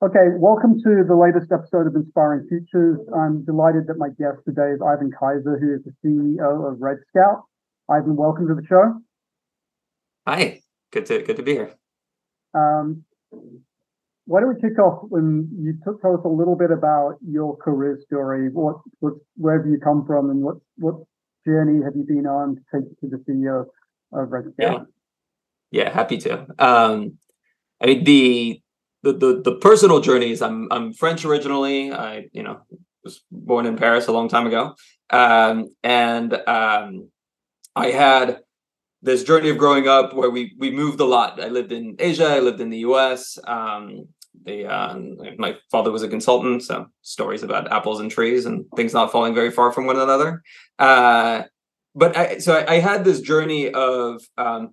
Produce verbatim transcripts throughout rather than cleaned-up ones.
Okay, welcome to the latest episode of Inspiring Futures. I'm delighted that my guest today is Ivan Kayser, who is the C E O of Redscout. Ivan, welcome to the show. Hi, good to good to be here. Um, why don't we kick off when you t- tell us a little bit about your career story? What, what where have you come from, and what what journey have you been on to take you to the C E O of Redscout? Yeah, yeah happy to. Um, I mean the. The, the the personal journeys. I'm I'm French originally. I you know was born in Paris a long time ago, um, and um, I had this journey of growing up where we we moved a lot. I lived in Asia. I lived in the U S. Um, the um, my father was a consultant, so stories about apples and trees and things not falling very far from one another. Uh, but I, so I, I had this journey of um,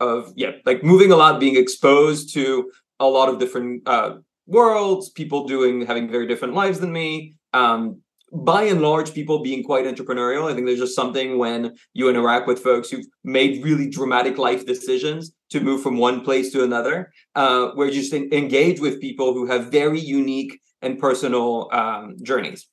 of yeah, like moving a lot, being exposed to a lot of different uh, worlds, people doing, having very different lives than me. Um, by and large, people being quite entrepreneurial. I think there's just something when you interact with folks who've made really dramatic life decisions to move from one place to another, uh, where you just en- engage with people who have very unique and personal um, journeys.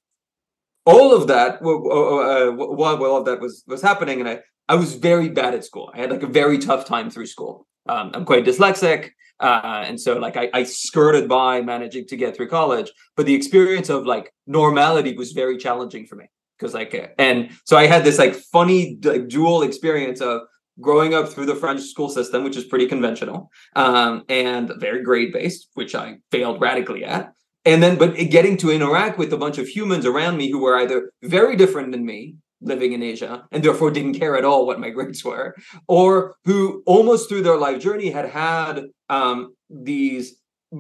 All of that, uh, while all of that was, was happening, and I, I was very bad at school. I had like a very tough time through school. Um, I'm quite dyslexic. Uh, and so like I, I skirted by managing to get through college, but the experience of like normality was very challenging for me because like, and so I had this like funny like dual experience of growing up through the French school system, which is pretty conventional, um, and very grade based, which I failed radically at. And then, but getting to interact with a bunch of humans around me who were either very different than me, living in Asia, and therefore didn't care at all what my grades were, or who almost through their life journey had had um, these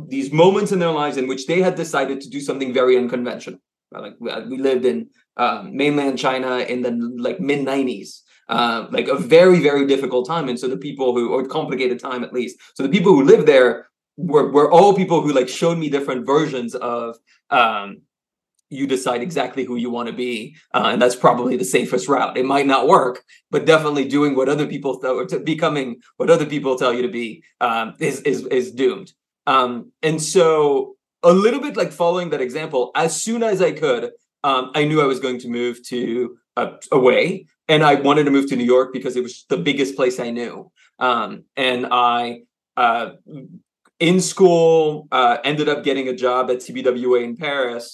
these moments in their lives in which they had decided to do something very unconventional. Like we lived in um, mainland China in the like mid nineties, uh, like a very very difficult time, and so the people who, or complicated time at least, so the people who lived there were were all people who like showed me different versions of. Um, You decide exactly who you want to be, uh, and that's probably the safest route. It might not work, but definitely doing what other people th- or t- becoming what other people tell you to be um, is is is doomed. Um, and so, a little bit like following that example, as soon as I could, um, I knew I was going to move to uh, away, and I wanted to move to New York because it was the biggest place I knew. Um, and I. Uh, in school, uh, ended up getting a job at T B W A in Paris.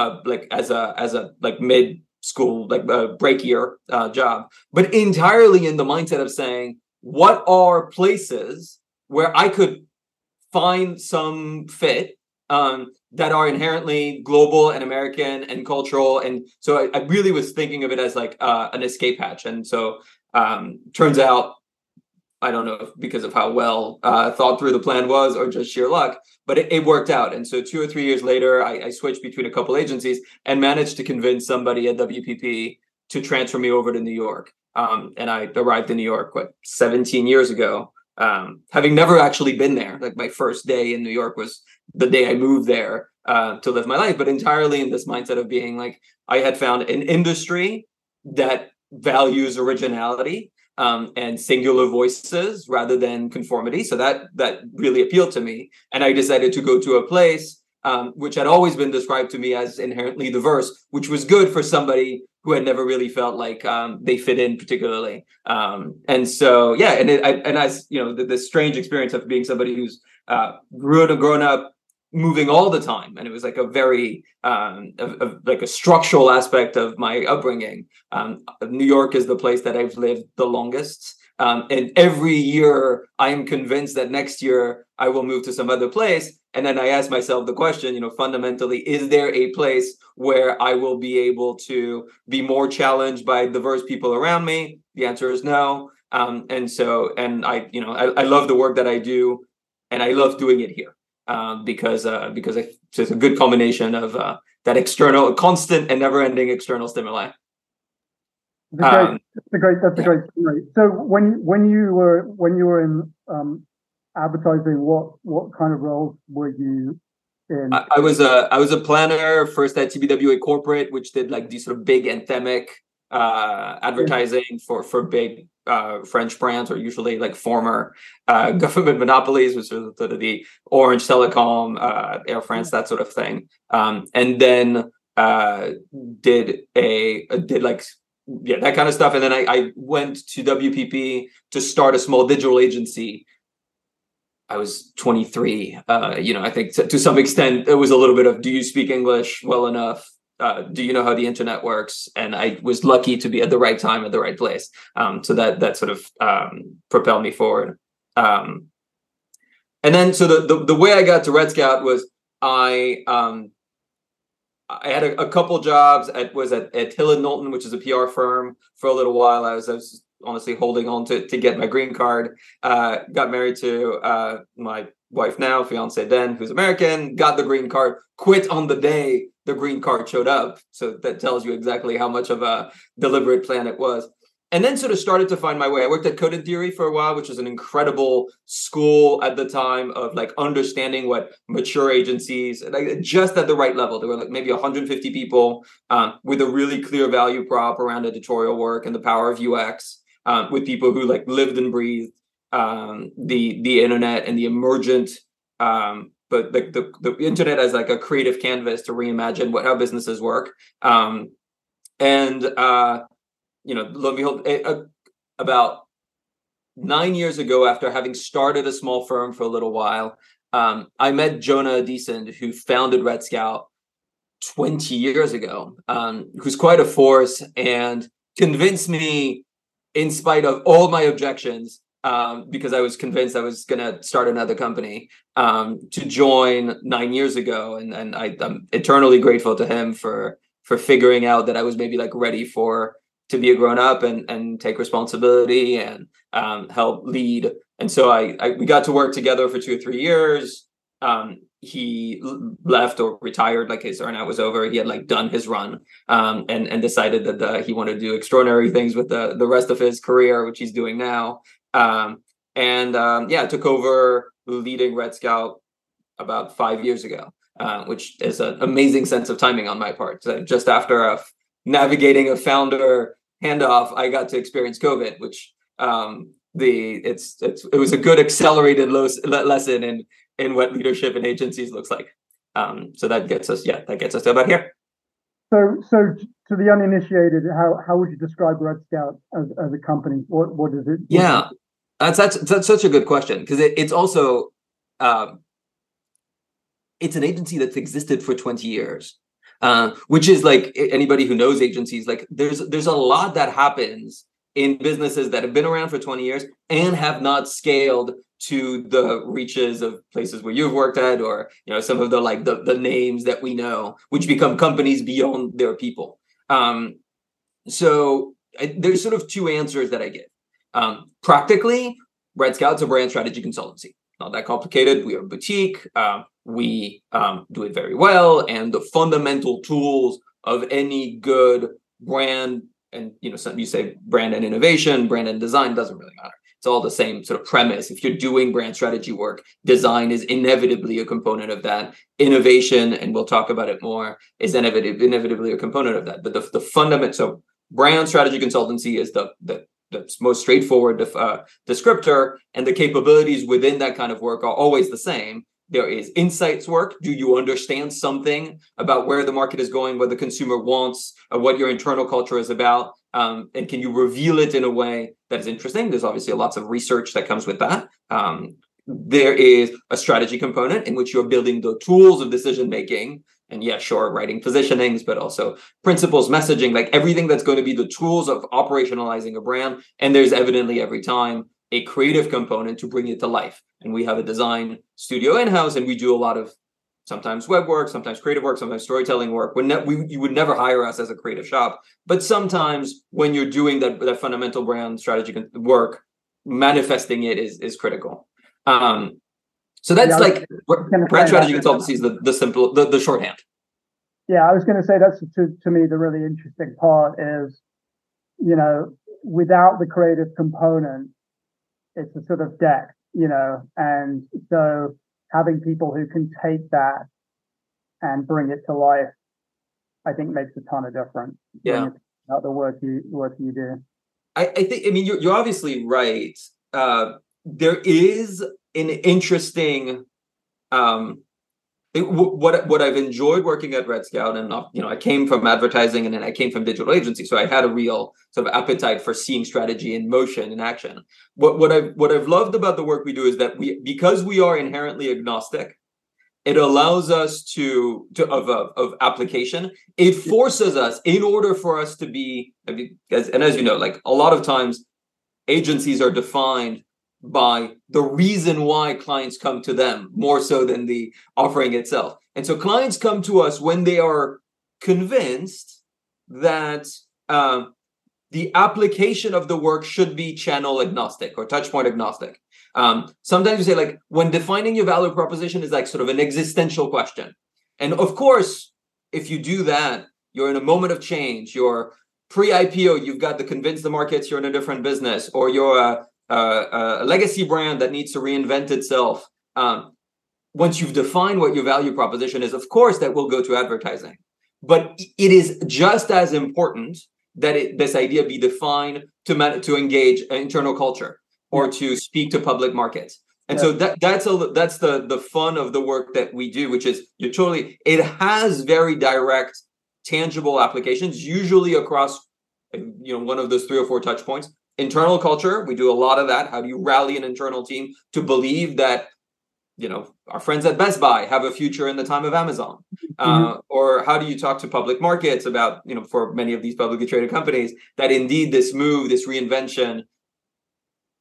Uh, like as a as a like mid school like uh, break year uh, job, but entirely in the mindset of saying, what are places where I could find some fit um, that are inherently global and American and cultural, and so I, I really was thinking of it as like uh, an escape hatch, and so um, turns out. I don't know if because of how well uh, thought through the plan was or just sheer luck, but it, it worked out. And so two or three years later, I, I switched between a couple agencies and managed to convince somebody at W P P to transfer me over to New York. Um, and I arrived in New York, what, seventeen years ago, um, having never actually been there. Like my first day in New York was the day I moved there uh, to live my life, but entirely in this mindset of being like, I had found an industry that values originality. Um, and singular voices rather than conformity. So that that really appealed to me. And I decided to go to a place um, which had always been described to me as inherently diverse, which was good for somebody who had never really felt like um, they fit in particularly. Um, and so, yeah, and it, I, and as you know, the, the strange experience of being somebody who's uh, grown, grown up, moving all the time, and it was like a very um a, a, like a structural aspect of my upbringing. um New York is the place that I've lived the longest, um and every year I am convinced that next year I will move to some other place, and then I ask myself the question, you know, fundamentally, is there a place where I will be able to be more challenged by diverse people around me? The answer is no. Um and so, and I you know I, I love the work that I do, and I love doing it here. Um, because uh, because it's a good combination of uh, that external, constant and never-ending external stimuli. That's a great. Um, that's a great. That's yeah. a great summary. So when when you were when you were in um, advertising, what what kind of roles were you in? I, I was a I was a planner first at T B W A Corporate, which did like these sort of big anthemic uh, advertising yeah. for for big uh, French brands are usually like former uh, government monopolies, which are sort of the Orange, Telecom, uh, Air France, that sort of thing. Um, and then uh, did a did like. Yeah, that kind of stuff. And then I, I went to W P P to start a small digital agency. I was twenty-three. Uh, you know, I think to, to some extent it was a little bit of, do you speak English well enough? Uh, do you know how the internet works? And I was lucky to be at the right time at the right place. Um, so that that sort of um, propelled me forward. Um, and then so the, the, the way I got to Redscout was I... Um, I had a, a couple jobs at was at, at Hill and Knowlton, which is a P R firm, for a little while. I was, I was honestly holding on to, to get my green card. Uh, got married to uh, my wife now, fiance then, who's American. Got the green card. Quit on the day the green card showed up. So that tells you exactly how much of a deliberate plan it was. And then sort of started to find my way. I worked at Code and Theory for a while, which was an incredible school at the time of like understanding what mature agencies, like just at the right level. There were like maybe one hundred fifty people um, with a really clear value prop around editorial work and the power of U X, um, with people who like lived and breathed um, the the internet and the emergent, um, but like the, the internet as like a creative canvas to reimagine what how businesses work. Um, and uh You know, lo and behold, a, a, about nine years ago, after having started a small firm for a little while, um, I met Jonah Deesen, who founded Redscout twenty years ago, um, who's quite a force and convinced me, in spite of all my objections, um, because I was convinced I was going to start another company, um, to join nine years ago. And, and I, I'm eternally grateful to him for for figuring out that I was maybe like ready for to be a grown up and, and take responsibility and um, help lead. And so I, I we got to work together for two or three years. Um, he left or retired, like his earnout was over. He had like done his run um, and, and decided that the, he wanted to do extraordinary things with the, the rest of his career, which he's doing now. Um, and um, yeah, took over leading Redscout about five years ago, uh, which is an amazing sense of timing on my part. So just after a navigating a founder handoff, I got to experience COVID, which um, the it's, it's it was a good accelerated lo- lesson in in what leadership and agencies looks like. Um, so that gets us, yeah, that gets us to about here. So, so to the uninitiated, how how would you describe Redscout as, as a company? What what is it? Yeah, that's that's that's such a good question, because it, it's also um, it's an agency that's existed for twenty years. Uh, which is like anybody who knows agencies, like there's there's a lot that happens in businesses that have been around for twenty years and have not scaled to the reaches of places where you've worked at, or you know, some of the like the, the names that we know, which become companies beyond their people. Um, so I, there's sort of two answers that I give. Um, practically, Redscout's a brand strategy consultancy. Not that complicated. We are a boutique. Um, we um, do it very well, and the fundamental tools of any good brand, and you know, some, you say brand and innovation, brand and design, doesn't really matter. It's all the same sort of premise. If you're doing brand strategy work, design is inevitably a component of that. Innovation, and we'll talk about it more, is inevitably inevitably a component of that. But the the fundament, so brand strategy consultancy is the the the most straightforward uh, descriptor, and the capabilities within that kind of work are always the same. There is insights work. Do you understand something about where the market is going, what the consumer wants, or what your internal culture is about? Um, and can you reveal it in a way that is interesting? There's obviously lots of research that comes with that. Um, there is a strategy component in which you're building the tools of decision-making. And yeah, sure, writing positionings, but also principles, messaging, like everything that's going to be the tools of operationalizing a brand. And there's evidently every time a creative component to bring it to life. And we have a design studio in-house, and we do a lot of sometimes web work, sometimes creative work, sometimes storytelling work. We're ne- we, you would never hire us as a creative shop. But sometimes when you're doing that, that fundamental brand strategy work, manifesting it is, is critical. Um, So that's yeah, like brand strategy consultancy is the, the simple, the, the shorthand. Yeah, I was going to say that's to, to me the really interesting part is, you know, without the creative component, it's a sort of deck, you know, and so having people who can take that and bring it to life, I think makes a ton of difference. Yeah, about the work you work you do. I, I think, I mean, you're, you're obviously right. Uh, there is an interesting, um, it, w- what what I've enjoyed working at Redscout, and you know, I came from advertising, and then I came from digital agency, so I had a real sort of appetite for seeing strategy in motion and action. What what I what I've loved about the work we do is that we, because we are inherently agnostic, it allows us to, to of, of of application. It forces us, in order for us to be, and as you know, like a lot of times, agencies are defined by the reason why clients come to them more so than the offering itself. And so clients come to us when they are convinced that uh, the application of the work should be channel agnostic or touchpoint agnostic. Um, sometimes you say, like, when defining your value proposition is like sort of an existential question. And of course, if you do that, you're in a moment of change. You're pre-I P O, you've got to convince the markets you're in a different business, or you're a, a, a legacy brand that needs to reinvent itself. Um, once you've defined what your value proposition is, of course, that will go to advertising. But it is just as important that it, this idea be defined to, man- to engage internal culture, or to speak to public markets. And yeah. so that that's a that's the the fun of the work that we do, which is you're totally, it has very direct, tangible applications, usually across, you know, one of those three or four touch points. Internal culture, we do a lot of that. How do you rally an internal team to believe that, you know, our friends at Best Buy have a future in the time of Amazon? Mm-hmm. Uh, or how do you talk to public markets about, you know, for many of these publicly traded companies, that indeed this move, this reinvention,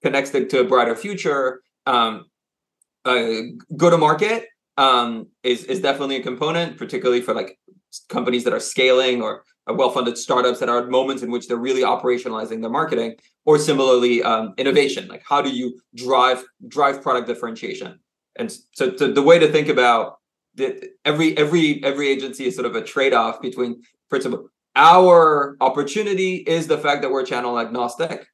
connects them to a brighter future. Um, uh, go to market um, is is definitely a component, particularly for like companies that are scaling or uh, well-funded startups that are at moments in which they're really operationalizing their marketing. Or similarly, um, innovation. Like, how do you drive drive product differentiation? And so, so the way to think about the, every every every agency is sort of a trade-off between, for example, our opportunity is the fact that we're channel agnostic.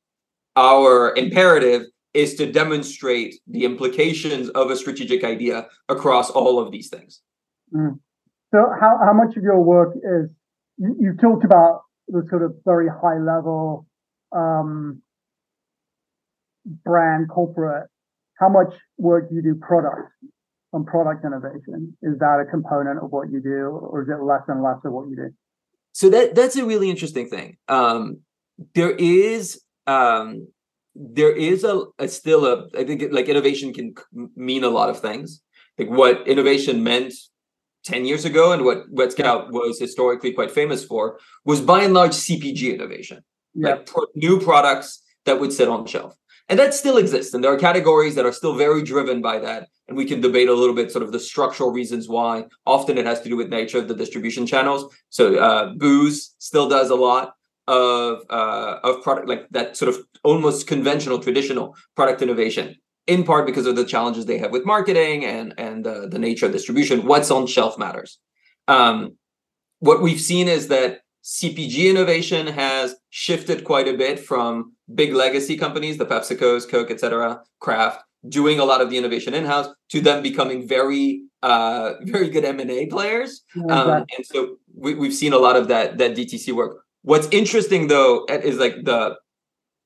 Our imperative is to demonstrate the implications of a strategic idea across all of these things. Mm. So how, how much of your work is, you, you've talked about the sort of very high level um, brand corporate, how much work do you do product on product innovation? Is that a component of what you do, or is it less and less of what you do? So that that's a really interesting thing. Um, there is... Um, there is a, a still a, I think it, like innovation can mean a lot of things. Like what innovation meant ten years ago and what Redscout was historically quite famous for was by and large C P G innovation, yeah. like pro- new products that would sit on the shelf. And that still exists. And there are categories that are still very driven by that. And we can debate a little bit sort of the structural reasons why. Often it has to do with nature of the distribution channels. So uh, booze still does a lot of uh, of product, like that sort of almost conventional, traditional product innovation, in part because of the challenges they have with marketing and, and uh, the nature of distribution. What's on shelf matters. Um, what we've seen is that C P G innovation has shifted quite a bit from big legacy companies, the PepsiCos, Coke, et cetera, Kraft, doing a lot of the innovation in-house, to them becoming very uh, very good M and A players. Mm-hmm. Um, and so we, we've seen a lot of that that D T C work. What's interesting, though, is like the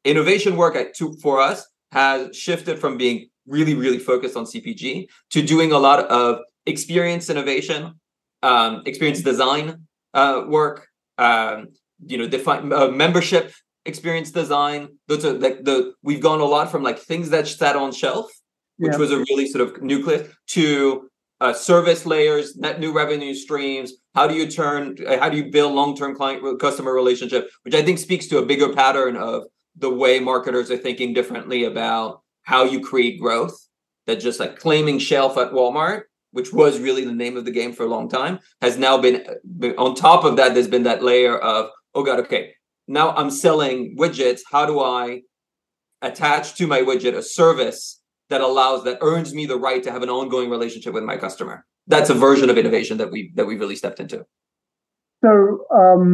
innovation work at to, for us has shifted from being really, really focused on C P G to doing a lot of experience innovation, um, experience design uh, work, um, you know, define uh, membership experience design. Those are like the we've gone a lot from like things that sat on shelf, which yeah. was a really sort of nucleus, to Uh, service layers, net new revenue streams. How do you turn? How do you build long-term client customer relationship? Which I think speaks to a bigger pattern of the way marketers are thinking differently about how you create growth. That just like claiming shelf at Walmart, which was really the name of the game for a long time, has now been on top of that. There's been that layer of, oh God, okay, now I'm selling widgets. How do I attach to my widget a service that allows, that earns me the right to have an ongoing relationship with my customer? That's a version of innovation that we that we really stepped into. So um,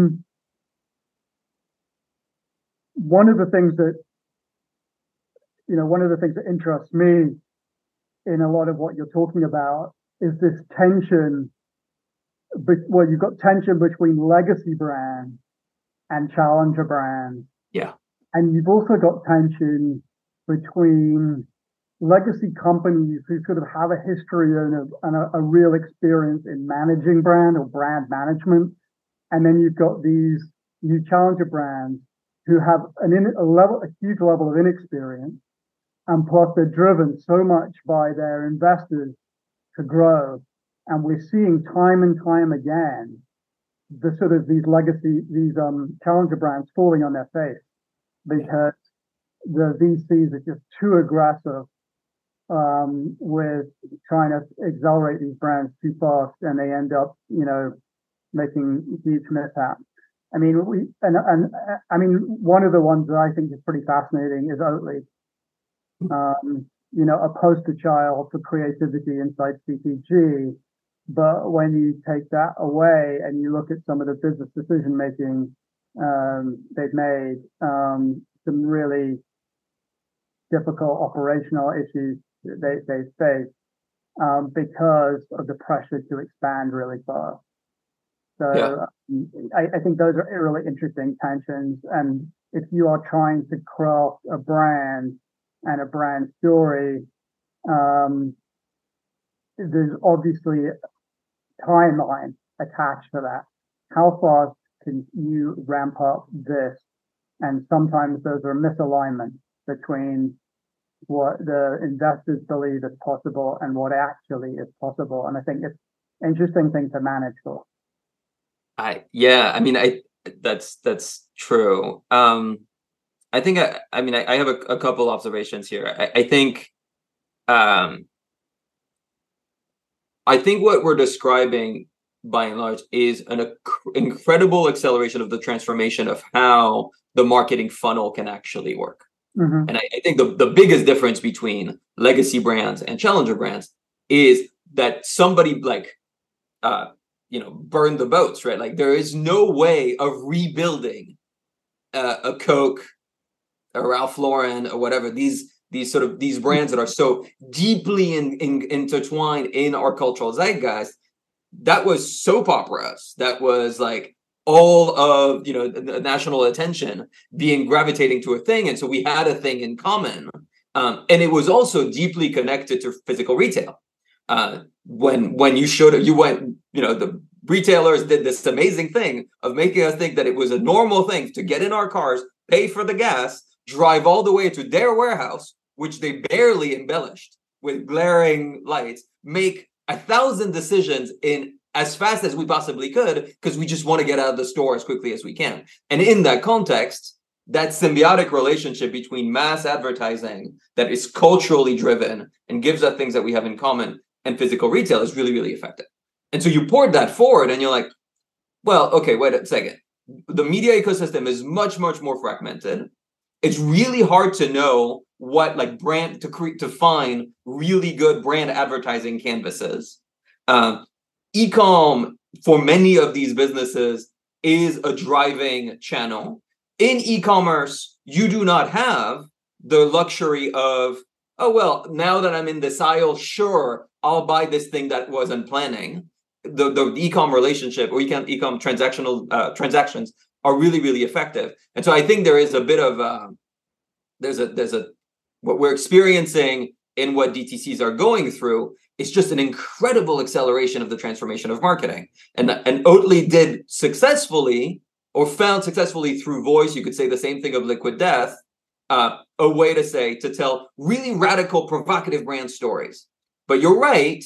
one of the things that, you know, one of the things that interests me in a lot of what you're talking about is this tension. Well, you've got tension between legacy brand and challenger brand. Yeah. And you've also got tension between legacy companies who sort of have a history and a, and a, a real experience in managing brand or brand management. And then you've got these new challenger brands who have an in, a level, a huge level of inexperience. And plus they're driven so much by their investors to grow. And we're seeing time and time again, the sort of these legacy, these um, challenger brands falling on their face because the V Cs are just too aggressive um, with trying to accelerate these brands too fast. And they end up, you know, making huge mishaps. I mean, we, and, and I mean, one of the ones that I think is pretty fascinating is Oatly. Um, you know, a poster child for creativity inside C P G. But when you take that away and you look at some of the business decision making um, they've made, um, some really difficult operational issues they, they face um, because of the pressure to expand really fast. So yeah. um, I, I think those are really interesting tensions. And if you are trying to craft a brand and a brand story, um, there's obviously a timeline attached to that. How fast can you ramp up this? And sometimes those are misalignments between what the investors believe is possible and what actually is possible. And I think it's an interesting thing to manage for. I yeah, I mean, I that's that's true. Um, I think I, I mean I, I have a, a couple observations here. I, I think, um, I think what we're describing by and large is an ac- incredible acceleration of the transformation of how the marketing funnel can actually work. Mm-hmm. And I, I think the, the biggest difference between legacy brands and challenger brands is that somebody like, uh, you know, burned the boats, right? Like there is no way of rebuilding uh, a Coke. Or Ralph Lauren or whatever, these these sort of these brands that are so deeply in, in, intertwined in our cultural zeitgeist. That was soap operas. That was like all of, you know, the national attention being gravitating to a thing. And so we had a thing in common. Um, and it was also deeply connected to physical retail. Uh, when when you showed up, you went, you know, the retailers did this amazing thing of making us think that it was a normal thing to get in our cars, pay for the gas, drive all the way to their warehouse, which they barely embellished with glaring lights, make a thousand decisions in as fast as we possibly could, because we just want to get out of the store as quickly as we can. And in that context, that symbiotic relationship between mass advertising that is culturally driven and gives us things that we have in common and physical retail is really, really effective. And so you poured that forward and you're like, well, okay, wait a second. The media ecosystem is much, much more fragmented. It's really hard to know what like brand to create, to find really good brand advertising canvases. Um, e-com for many of these businesses is a driving channel. In e-commerce, you do not have the luxury of, oh, well, now that I'm in this aisle, sure, I'll buy this thing that wasn't planning. The, the e-com relationship or e-com, e-com transactional uh, transactions are really, really effective. And so I think there is a bit of uh, there's a there's a what we're experiencing in what D T Cs are going through is just an incredible acceleration of the transformation of marketing. And and Oatly did successfully or found successfully through voice. You could say the same thing of Liquid Death, uh, a way to say to tell really radical, provocative brand stories. But you're right.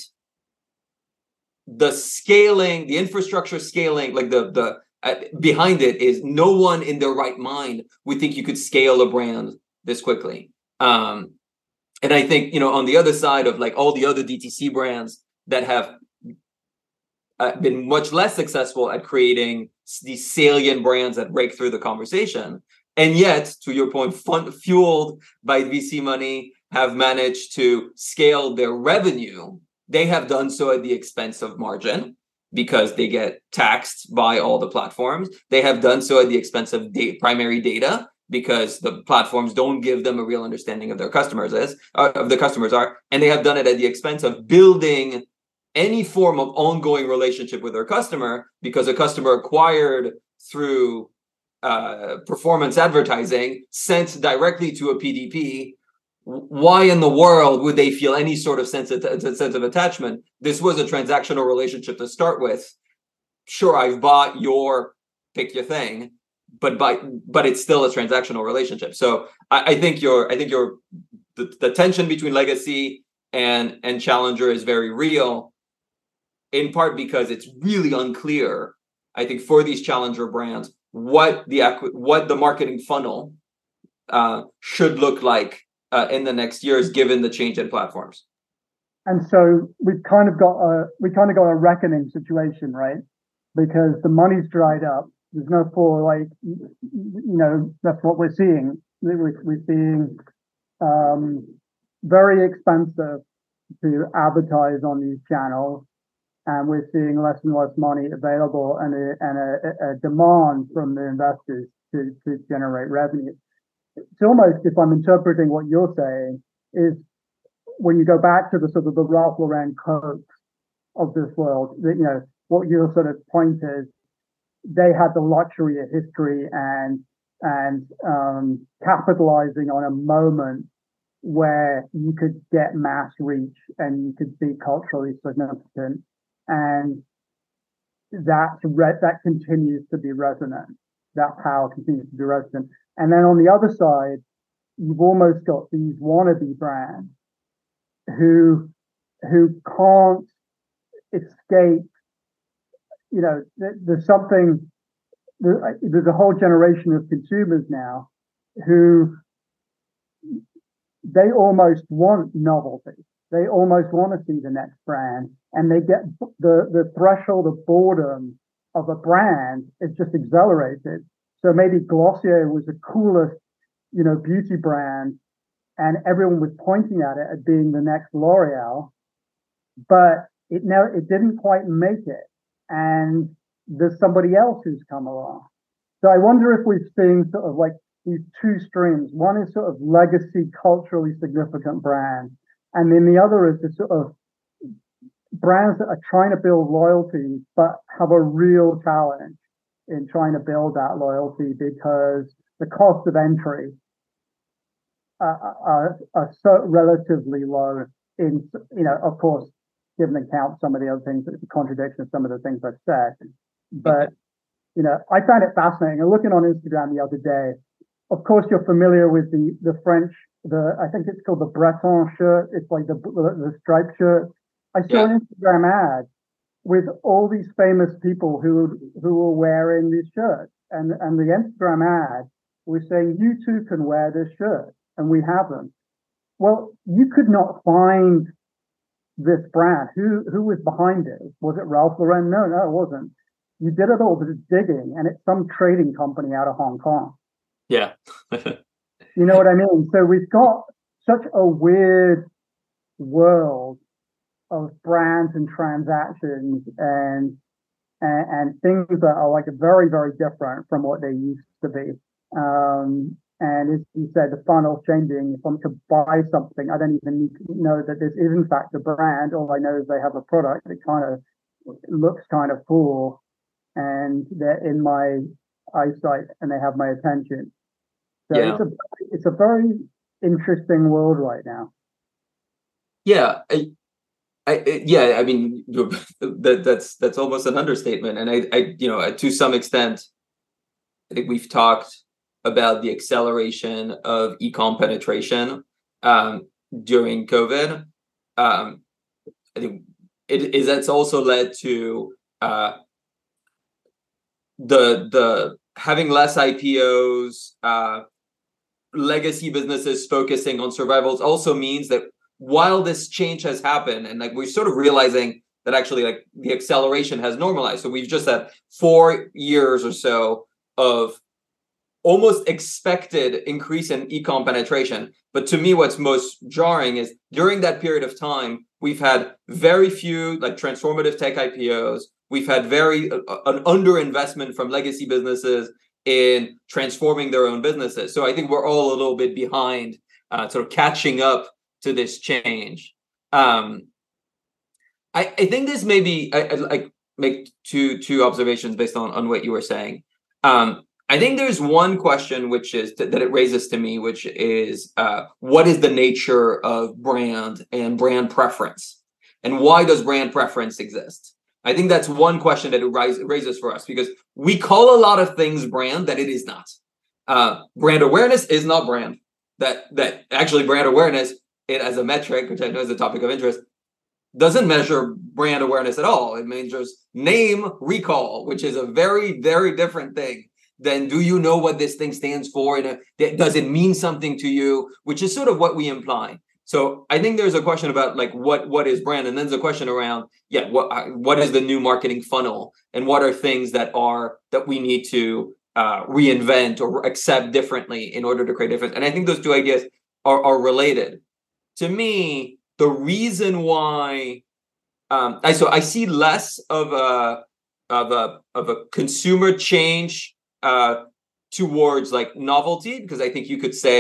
The scaling, the infrastructure scaling, like the the uh, behind it is no one in their right mind would think you could scale a brand this quickly. Um, and I think, you know, on the other side of like all the other D T C brands that have uh, been much less successful at creating these salient brands that break through the conversation. And yet, to your point, fun, fueled by V C money, have managed to scale their revenue. They have done so at the expense of margin because they get taxed by all the platforms. They have done so at the expense of da- primary data because the platforms don't give them a real understanding of their customers is uh, of the customers are, and they have done it at the expense of building any form of ongoing relationship with their customer because a customer acquired through uh, performance advertising sent directly to a P D P, why in the world would they feel any sort of sense of, sense of attachment? This was a transactional relationship to start with. Sure, I've bought your, pick your thing, but by, but it's still a transactional relationship. So I, I think your I think your the, the tension between legacy and and challenger is very real, in part because it's really unclear, I think, for these challenger brands, what the what the marketing funnel uh, should look like Uh, in the next years, given the change in platforms. And so we've kind of got a we kind of got a reckoning situation, right? Because the money's dried up. There's no for like, you know, that's what we're seeing. We're, we're seeing um, very expensive to advertise on these channels, and we're seeing less and less money available, and a, and a, a demand from the investors to to generate revenue. It's almost, if I'm interpreting what you're saying, is when you go back to the sort of the Ralph Lauren Coats of this world, that, you know, what your sort of point is, they had the luxury of history and and um, capitalizing on a moment where you could get mass reach and you could be culturally significant, and that re- that continues to be resonant. That power continues to be resonant. And then on the other side, you've almost got these wannabe brands who who can't escape. You know, there's something. There's a whole generation of consumers now who they almost want novelty. They almost want to see the next brand, and they get the the threshold of boredom of a brand is just accelerated. So maybe Glossier was the coolest, you know, beauty brand, and everyone was pointing at it as being the next L'Oreal, but it never, it didn't quite make it. And there's somebody else who's come along. So I wonder if we've seen sort of like these two streams. One is sort of legacy, culturally significant brands, and then the other is the sort of brands that are trying to build loyalty but have a real challenge in trying to build that loyalty because the cost of entry uh, are, are so relatively low. In, you know, of course, given account some of the other things, the contradiction of some of the things I've said. But you know, I found it fascinating. I'm looking on Instagram the other day. Of course, you're familiar with the the French. The I think it's called the Breton shirt. It's like the the, the striped shirt. I saw yeah. an Instagram ad with all these famous people who who were wearing these shirts, and and the Instagram ad was saying, "You too can wear this shirt," and we have them. Well, you could not find this brand. Who who was behind it? Was it Ralph Lauren? No, no, it wasn't. You did a little bit of digging, and it's some trading company out of Hong Kong. Yeah, you know what I mean. So we've got such a weird world of brands and transactions and, and and things that are like very, very different from what they used to be. Um, and as you said, the funnel's changing. If I'm to buy something, I don't even need to know that this is in fact a brand. All I know is they have a product that kind of looks kind of cool, and they're in my eyesight and they have my attention. So yeah. it's a it's a very interesting world right now. Yeah. I- I, yeah, I mean that, that's that's almost an understatement, and I, I, you know, to some extent, I think we've talked about the acceleration of e-com penetration um, during COVID. Um, I think it is that's also led to uh, the the having less I P Os, uh, legacy businesses focusing on survivals also means that. While this change has happened, and like we're sort of realizing that actually like the acceleration has normalized. So we've just had four years or so of almost expected increase in e-com penetration. But to me, what's most jarring is during that period of time, we've had very few like transformative tech I P Os. We've had very uh, an underinvestment from legacy businesses in transforming their own businesses. So I think we're all a little bit behind, uh, sort of catching up to this change. Um, I, I think this may be, I, I'd like make two two observations based on, on what you were saying. Um, I think there's one question which is th- that it raises to me, which is uh, what is the nature of brand and brand preference, and why does brand preference exist? I think that's one question that it rise- raises for us, because we call a lot of things brand that it is not. Uh, brand awareness is not brand. That that actually brand awareness, it as a metric, which I know is a topic of interest, doesn't measure brand awareness at all. It measures name recall, which is a very, very different thing. Then do you know what this thing stands for? And does it mean something to you? Which is sort of what we imply. So I think there's a question about like what what is brand, and then there's a question around yeah what what is the new marketing funnel, and what are things that are that we need to uh, reinvent or accept differently in order to create difference. And I think those two ideas are are related. To me, the reason why um, I so I see less of a of a of a consumer change Uh, towards like novelty, because I think you could say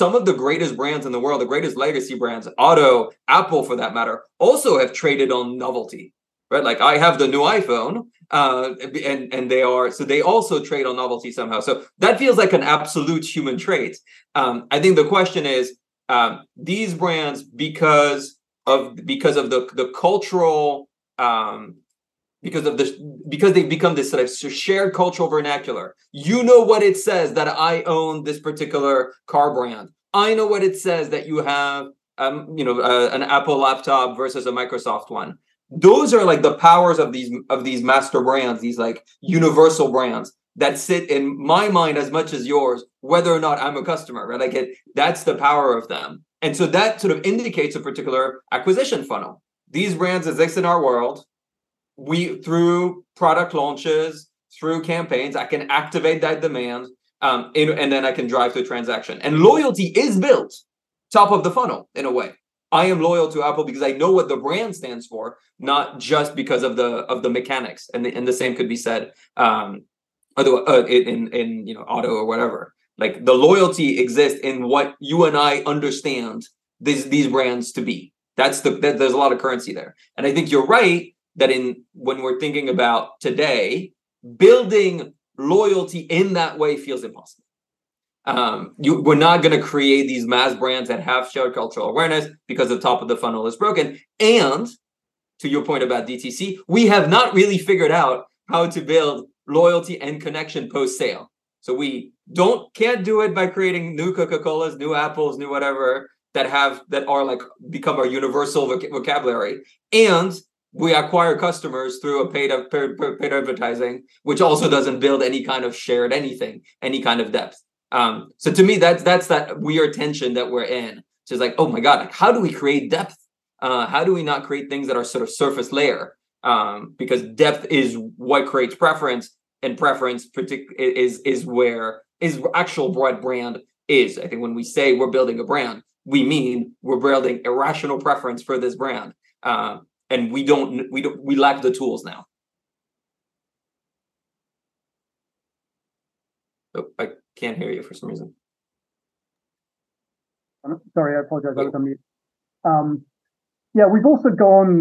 some of the greatest brands in the world, the greatest legacy brands, Auto, Apple for that matter, also have traded on novelty, right? Like I have the new iPhone, uh, and and they are so they also trade on novelty somehow. So that feels like an absolute human trait. Um, I think the question is um, these brands, because of because of the the cultural. Um, Because of this, because they've become this sort of shared cultural vernacular. You know what it says that I own this particular car brand. I know what it says that you have, um, you know, uh, an Apple laptop versus a Microsoft one. Those are like the powers of these of these master brands, these like universal brands that sit in my mind as much as yours, whether or not I'm a customer. Right, like it, that's the power of them, and so that sort of indicates a particular acquisition funnel. These brands exist in our world. We, through product launches, through campaigns, I can activate that demand, um, in, and then I can drive to a transaction. And loyalty is built top of the funnel in a way. I am loyal to Apple because I know what the brand stands for, not just because of the of the mechanics. And the, and the same could be said um, in in you know Auto or whatever. Like the loyalty exists in what you and I understand these these brands to be. That's the that, there's a lot of currency there. And I think you're right. That in when we're thinking about today, building loyalty in that way feels impossible. Um, you, we're not going to create these mass brands that have shared cultural awareness because the top of the funnel is broken. And to your point about D T C, we have not really figured out how to build loyalty and connection post-sale. So we don't can't do it by creating new Coca-Colas, new Apples, new whatever that have that are like become our universal voc- vocabulary and. We acquire customers through a paid, paid, paid advertising, which also doesn't build any kind of shared anything, any kind of depth. Um, so to me, that's that's that weird tension that we're in. Just like, oh my God, like how do we create depth? Uh, how do we not create things that are sort of surface layer? Um, because depth is what creates preference, and preference partic- is is where is actual broad brand is. I think when we say we're building a brand, we mean we're building irrational preference for this brand. Um, And we don't, we don't, we lack the tools now. Oh, I can't hear you for some reason. I'm sorry, I apologize. Oh. I'm mute. Um, yeah, we've also gone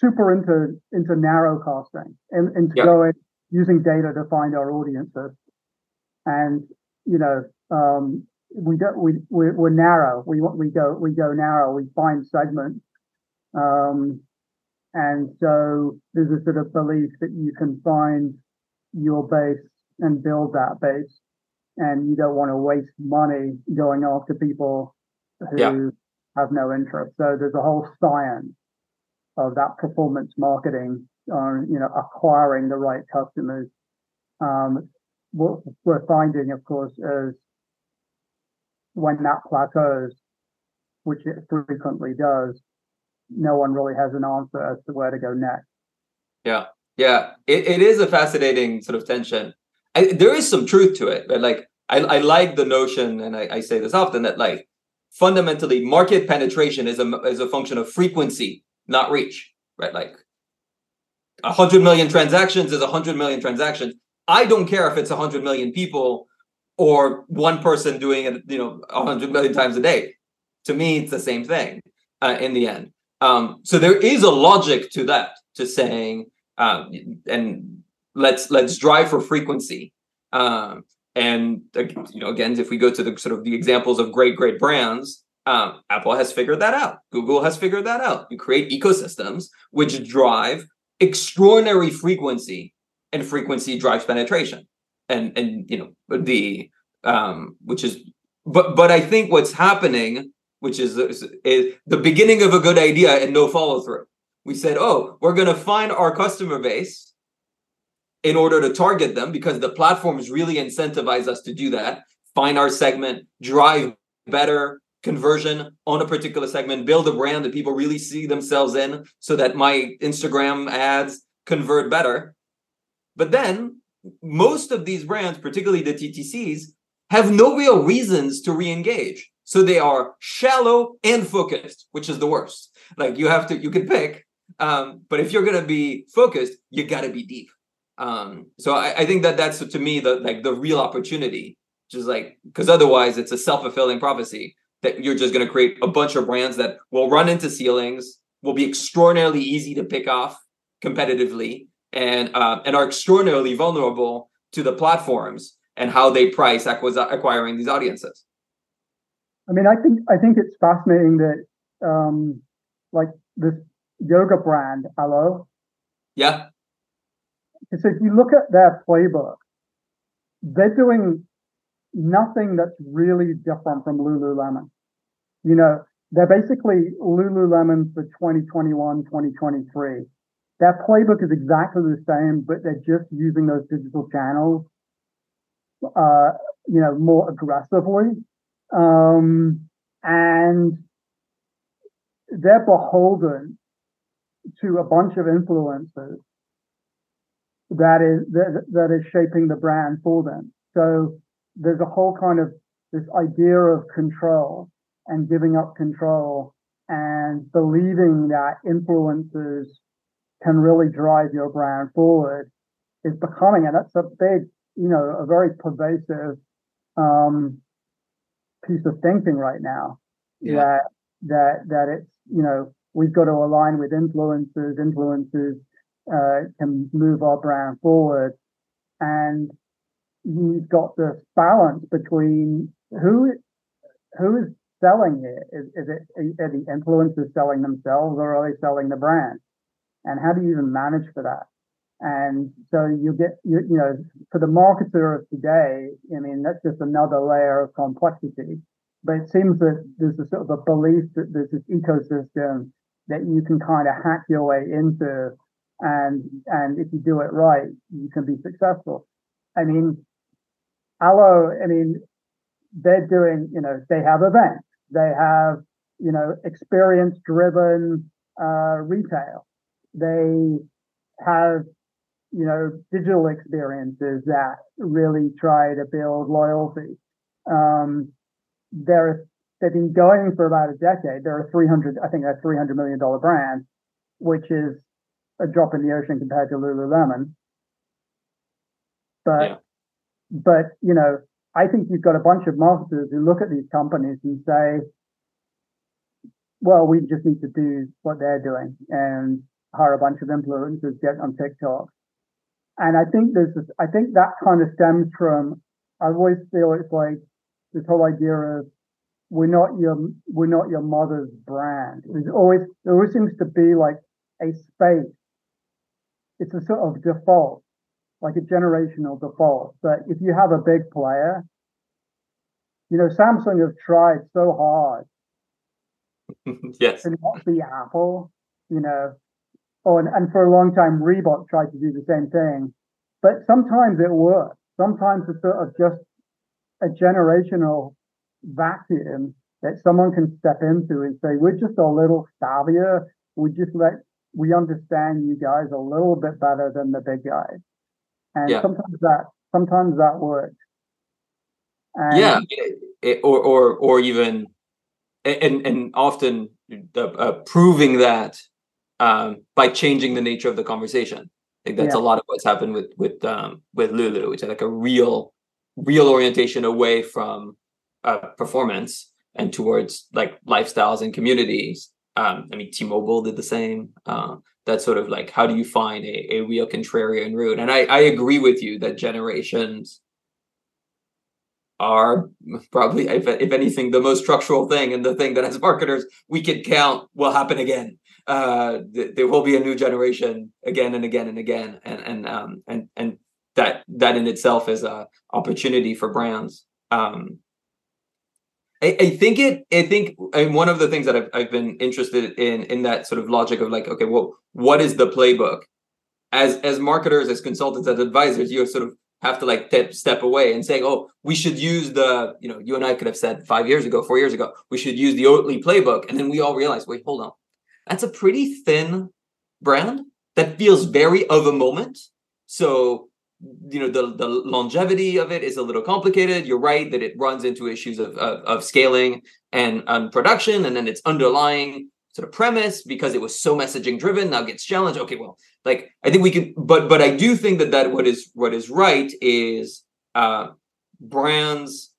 super into into narrow casting and into yeah. going using data to find our audiences. And you know, um, we don't, we we're, we're narrow. We want we go we go narrow. We find segments. Um, And so there's a sort of belief that you can find your base and build that base, and you don't want to waste money going after people who yeah. have no interest. So there's a whole science of that performance marketing on, you know, acquiring the right customers. Um, what we're finding, of course, is when that plateaus, which it frequently does, no one really has an answer as to where to go next. Yeah, yeah, it, it is a fascinating sort of tension. I, there is some truth to it, but like I, I like the notion, and I, I say this often that like fundamentally, market penetration is a is a function of frequency, not reach, right? Like a hundred million transactions is a hundred million transactions. I don't care if it's a hundred million people or one person doing it, you know, a hundred million times a day. To me, it's the same thing uh, in the end. Um, so there is a logic to that, to saying, um, and let's let's drive for frequency. Um, and, you know, again, if we go to the sort of the examples of great, great brands, um, Apple has figured that out. Google has figured that out. You create ecosystems which drive extraordinary frequency, and frequency drives penetration. And, and you know, the, um, which is, but, but I think what's happening, which is, is, is the beginning of a good idea and no follow through. We said, oh, we're going to find our customer base in order to target them because the platforms really incentivize us to do that. Find our segment, drive better conversion on a particular segment, build a brand that people really see themselves in so that my Instagram ads convert better. But then most of these brands, particularly the T T Cs, have no real reasons to re-engage. So they are shallow and focused, which is the worst. Like you have to, you can pick, um, but if you're going to be focused, you got to be deep. Um, so I, I think that that's to me the like the real opportunity, just like because otherwise it's a self-fulfilling prophecy that you're just going to create a bunch of brands that will run into ceilings, will be extraordinarily easy to pick off competitively, and uh, and are extraordinarily vulnerable to the platforms and how they price acquis- acquiring these audiences. I mean, I think I think it's fascinating that um, like this yoga brand Alo. Yeah. So if you look at their playbook, they're doing nothing that's really different from Lululemon. You know, they're basically Lululemon for twenty twenty-one, twenty twenty-three. Their playbook is exactly the same, but they're just using those digital channels, uh, you know, more aggressively. Um, and they're beholden to a bunch of influencers that is that, that is shaping the brand for them. So there's a whole kind of this idea of control and giving up control and believing that influencers can really drive your brand forward is becoming, and that's a big, you know, a very pervasive um, piece of thinking right now. Yeah. That that that it's, you know, we've got to align with influencers, influencers. Uh, can move our brand forward, and you've got this balance between who who is selling it. Is, is it are the influencers selling themselves, or are they selling the brand? And how do you even manage for that? And so you get you, you know for the marketer of today, I mean that's just another layer of complexity. But it seems that there's a sort of a belief that there's this ecosystem that you can kind of hack your way into. And and if you do it right, you can be successful. I mean, Alo, I mean, they're doing, you know, they have events. They have, you know, experience-driven uh, retail. They have, you know, digital experiences that really try to build loyalty. Um, they're, they've been going for about a decade. They're a three hundred, I think, a three hundred million dollars brand, which is a drop in the ocean compared to Lululemon, but yeah. but you know, I think you've got a bunch of marketers who look at these companies and say, "Well, we just need to do what they're doing and hire a bunch of influencers, get on TikTok." And I think there's, this, I think that kind of stems from. I always feel it's like this whole idea of we're not your we're not your mother's brand. There's always there always seems to be like a space. It's a sort of default, like a generational default. But if you have a big player, you know, Samsung have tried so hard yes. to not be Apple, you know. Oh, and, and for a long time, Reebok tried to do the same thing. But sometimes it works. Sometimes it's sort of just a generational vacuum that someone can step into and say, we're just a little savvier. We just let... We understand you guys a little bit better than the big guys, and yeah. sometimes that sometimes that works. And yeah, it, it, or or or even, and and often uh, proving that um, by changing the nature of the conversation. Like that's yeah. a lot of what's happened with with um, with Lulu, which is like a real real orientation away from uh, performance and towards like lifestyles and communities. Um, I mean, T-Mobile did the same. Uh, that's sort of like, how do you find a, a real contrarian route? And I, I agree with you that generations are probably, if, if anything, the most structural thing, and the thing that as marketers we can count will happen again. Uh, th- there will be a new generation again and again and again, and and um, and and that that in itself is a opportunity for brands. Um, I, I think it. I think I mean, one of the things that I've I've been interested in in that sort of logic of like, okay, well, what is the playbook? As as marketers, as consultants, as advisors, you sort of have to like te- step away and say, oh, we should use the, you know, you and I could have said five years ago, four years ago, we should use the Oatly playbook. And then we all realize, wait, hold on. That's a pretty thin brand that feels very of a moment. So, you know, the, the longevity of it is a little complicated. You're right that it runs into issues of, of, of scaling and um, production. And then its underlying sort of premise, because it was so messaging driven, now gets challenged. Okay, well, like I think we could, but but I do think that that what is what is right is uh, brands,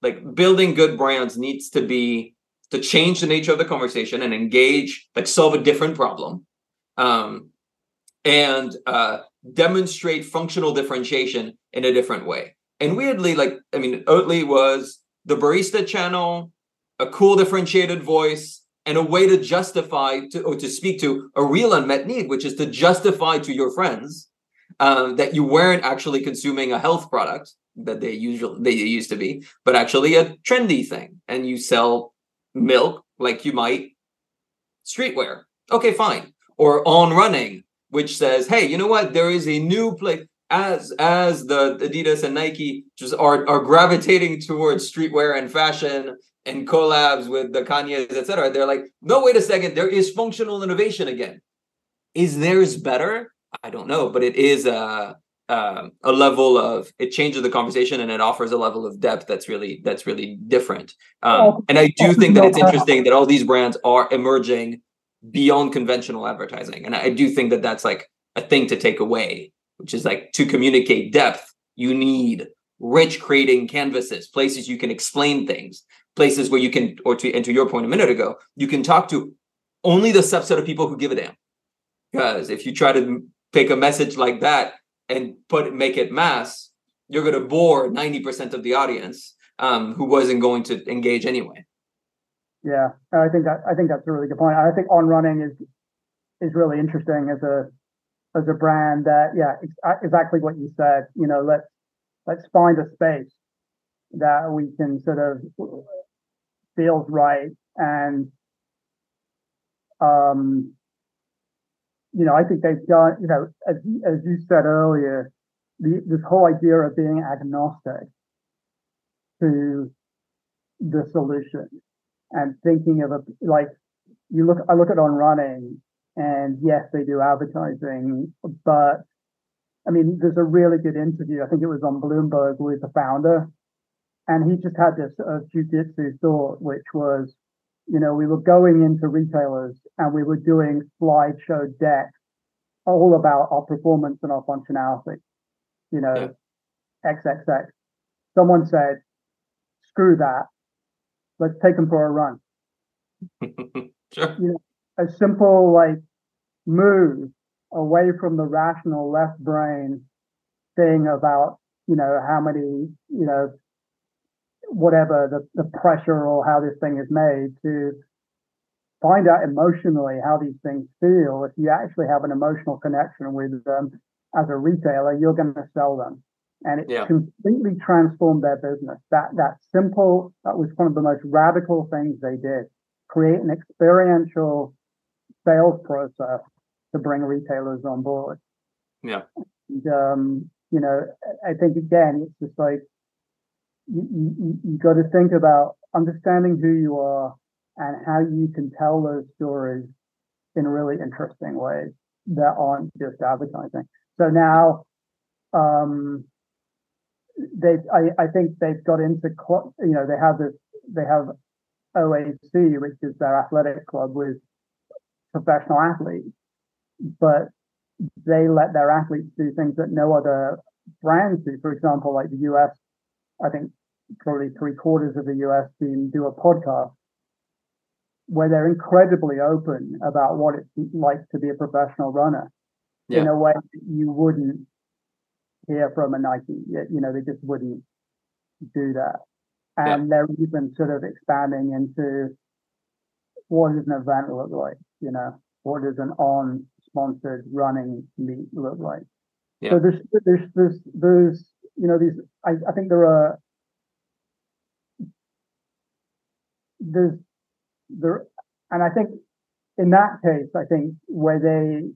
like building good brands needs to be to change the nature of the conversation and engage, like solve a different problem, um, and uh, demonstrate functional differentiation in a different way. And weirdly, like I mean, Oatly was the barista channel, a cool differentiated voice, and a way to justify to, or to speak to a real unmet need, which is to justify to your friends um, that you weren't actually consuming a health product that they usually they used to be, but actually a trendy thing. And you sell milk like you might streetwear. Okay, fine. Or On Running, which says, hey, you know what? There is a new place. As as the Adidas and Nike just are are gravitating towards streetwear and fashion and collabs with the Kanye's, et cetera, they're like, no, wait a second, there is functional innovation again. Is theirs better? I don't know, but it is a, a, a level of, it changes the conversation and it offers a level of depth that's really that's really different. Um, and I do think that it's interesting that all these brands are emerging beyond conventional advertising. And I do think that that's like a thing to take away, which is like to communicate depth, you need rich creating canvases, places you can explain things, places where you can, or to, and to your point a minute ago, you can talk to only the subset of people who give a damn. Because if you try to take a message like that and put make it mass, you're going to bore ninety percent of the audience um, who wasn't going to engage anyway. Yeah, I think that I think that's a really good point. I think On Running is is really interesting as a as a brand that, yeah, exactly what you said. You know, let's let's find a space that we can sort of feels right, and um, you know, I think they've done. You know, as as you said earlier, the, this whole idea of being agnostic to the solution and thinking of a like you look. I look at On Running, and yes, they do advertising, but I mean, there's a really good interview. I think it was on Bloomberg with the founder. And he just had this uh, jujitsu thought, which was, you know, we were going into retailers and we were doing slideshow decks all about our performance and our functionality. You know, yeah. XXX. Someone said, screw that. Let's take them for a run. Sure. You know, a simple, like, move away from the rational left brain thing about, you know, how many, you know, whatever the, the pressure or how this thing is made, to find out emotionally how these things feel. If you actually have an emotional connection with them as a retailer, you're going to sell them. And it yeah. completely transformed their business. That that simple, that was one of the most radical things they did. Create an experiential sales process to bring retailers on board. Yeah. And, um, you know, I think, again, it's just like, You, you, you got to think about understanding who you are and how you can tell those stories in really interesting ways that aren't just advertising. So now, um, they I, I think they've got into cl- you know they have this they have O A C, which is their athletic club with professional athletes, but they let their athletes do things that no other brands do. For example, like the U S. I think probably three quarters of the U S team do a podcast where they're incredibly open about what it's like to be a professional runner yeah. in a way that you wouldn't hear from a Nike. You know, they just wouldn't do that. And yeah. they're even sort of expanding into what does an event look like? You know, what does an on sponsored running meet look like? Yeah. So there's, there's, there's, there's, you know, these, I, I think there are, there's, there, and I think in that case, I think where they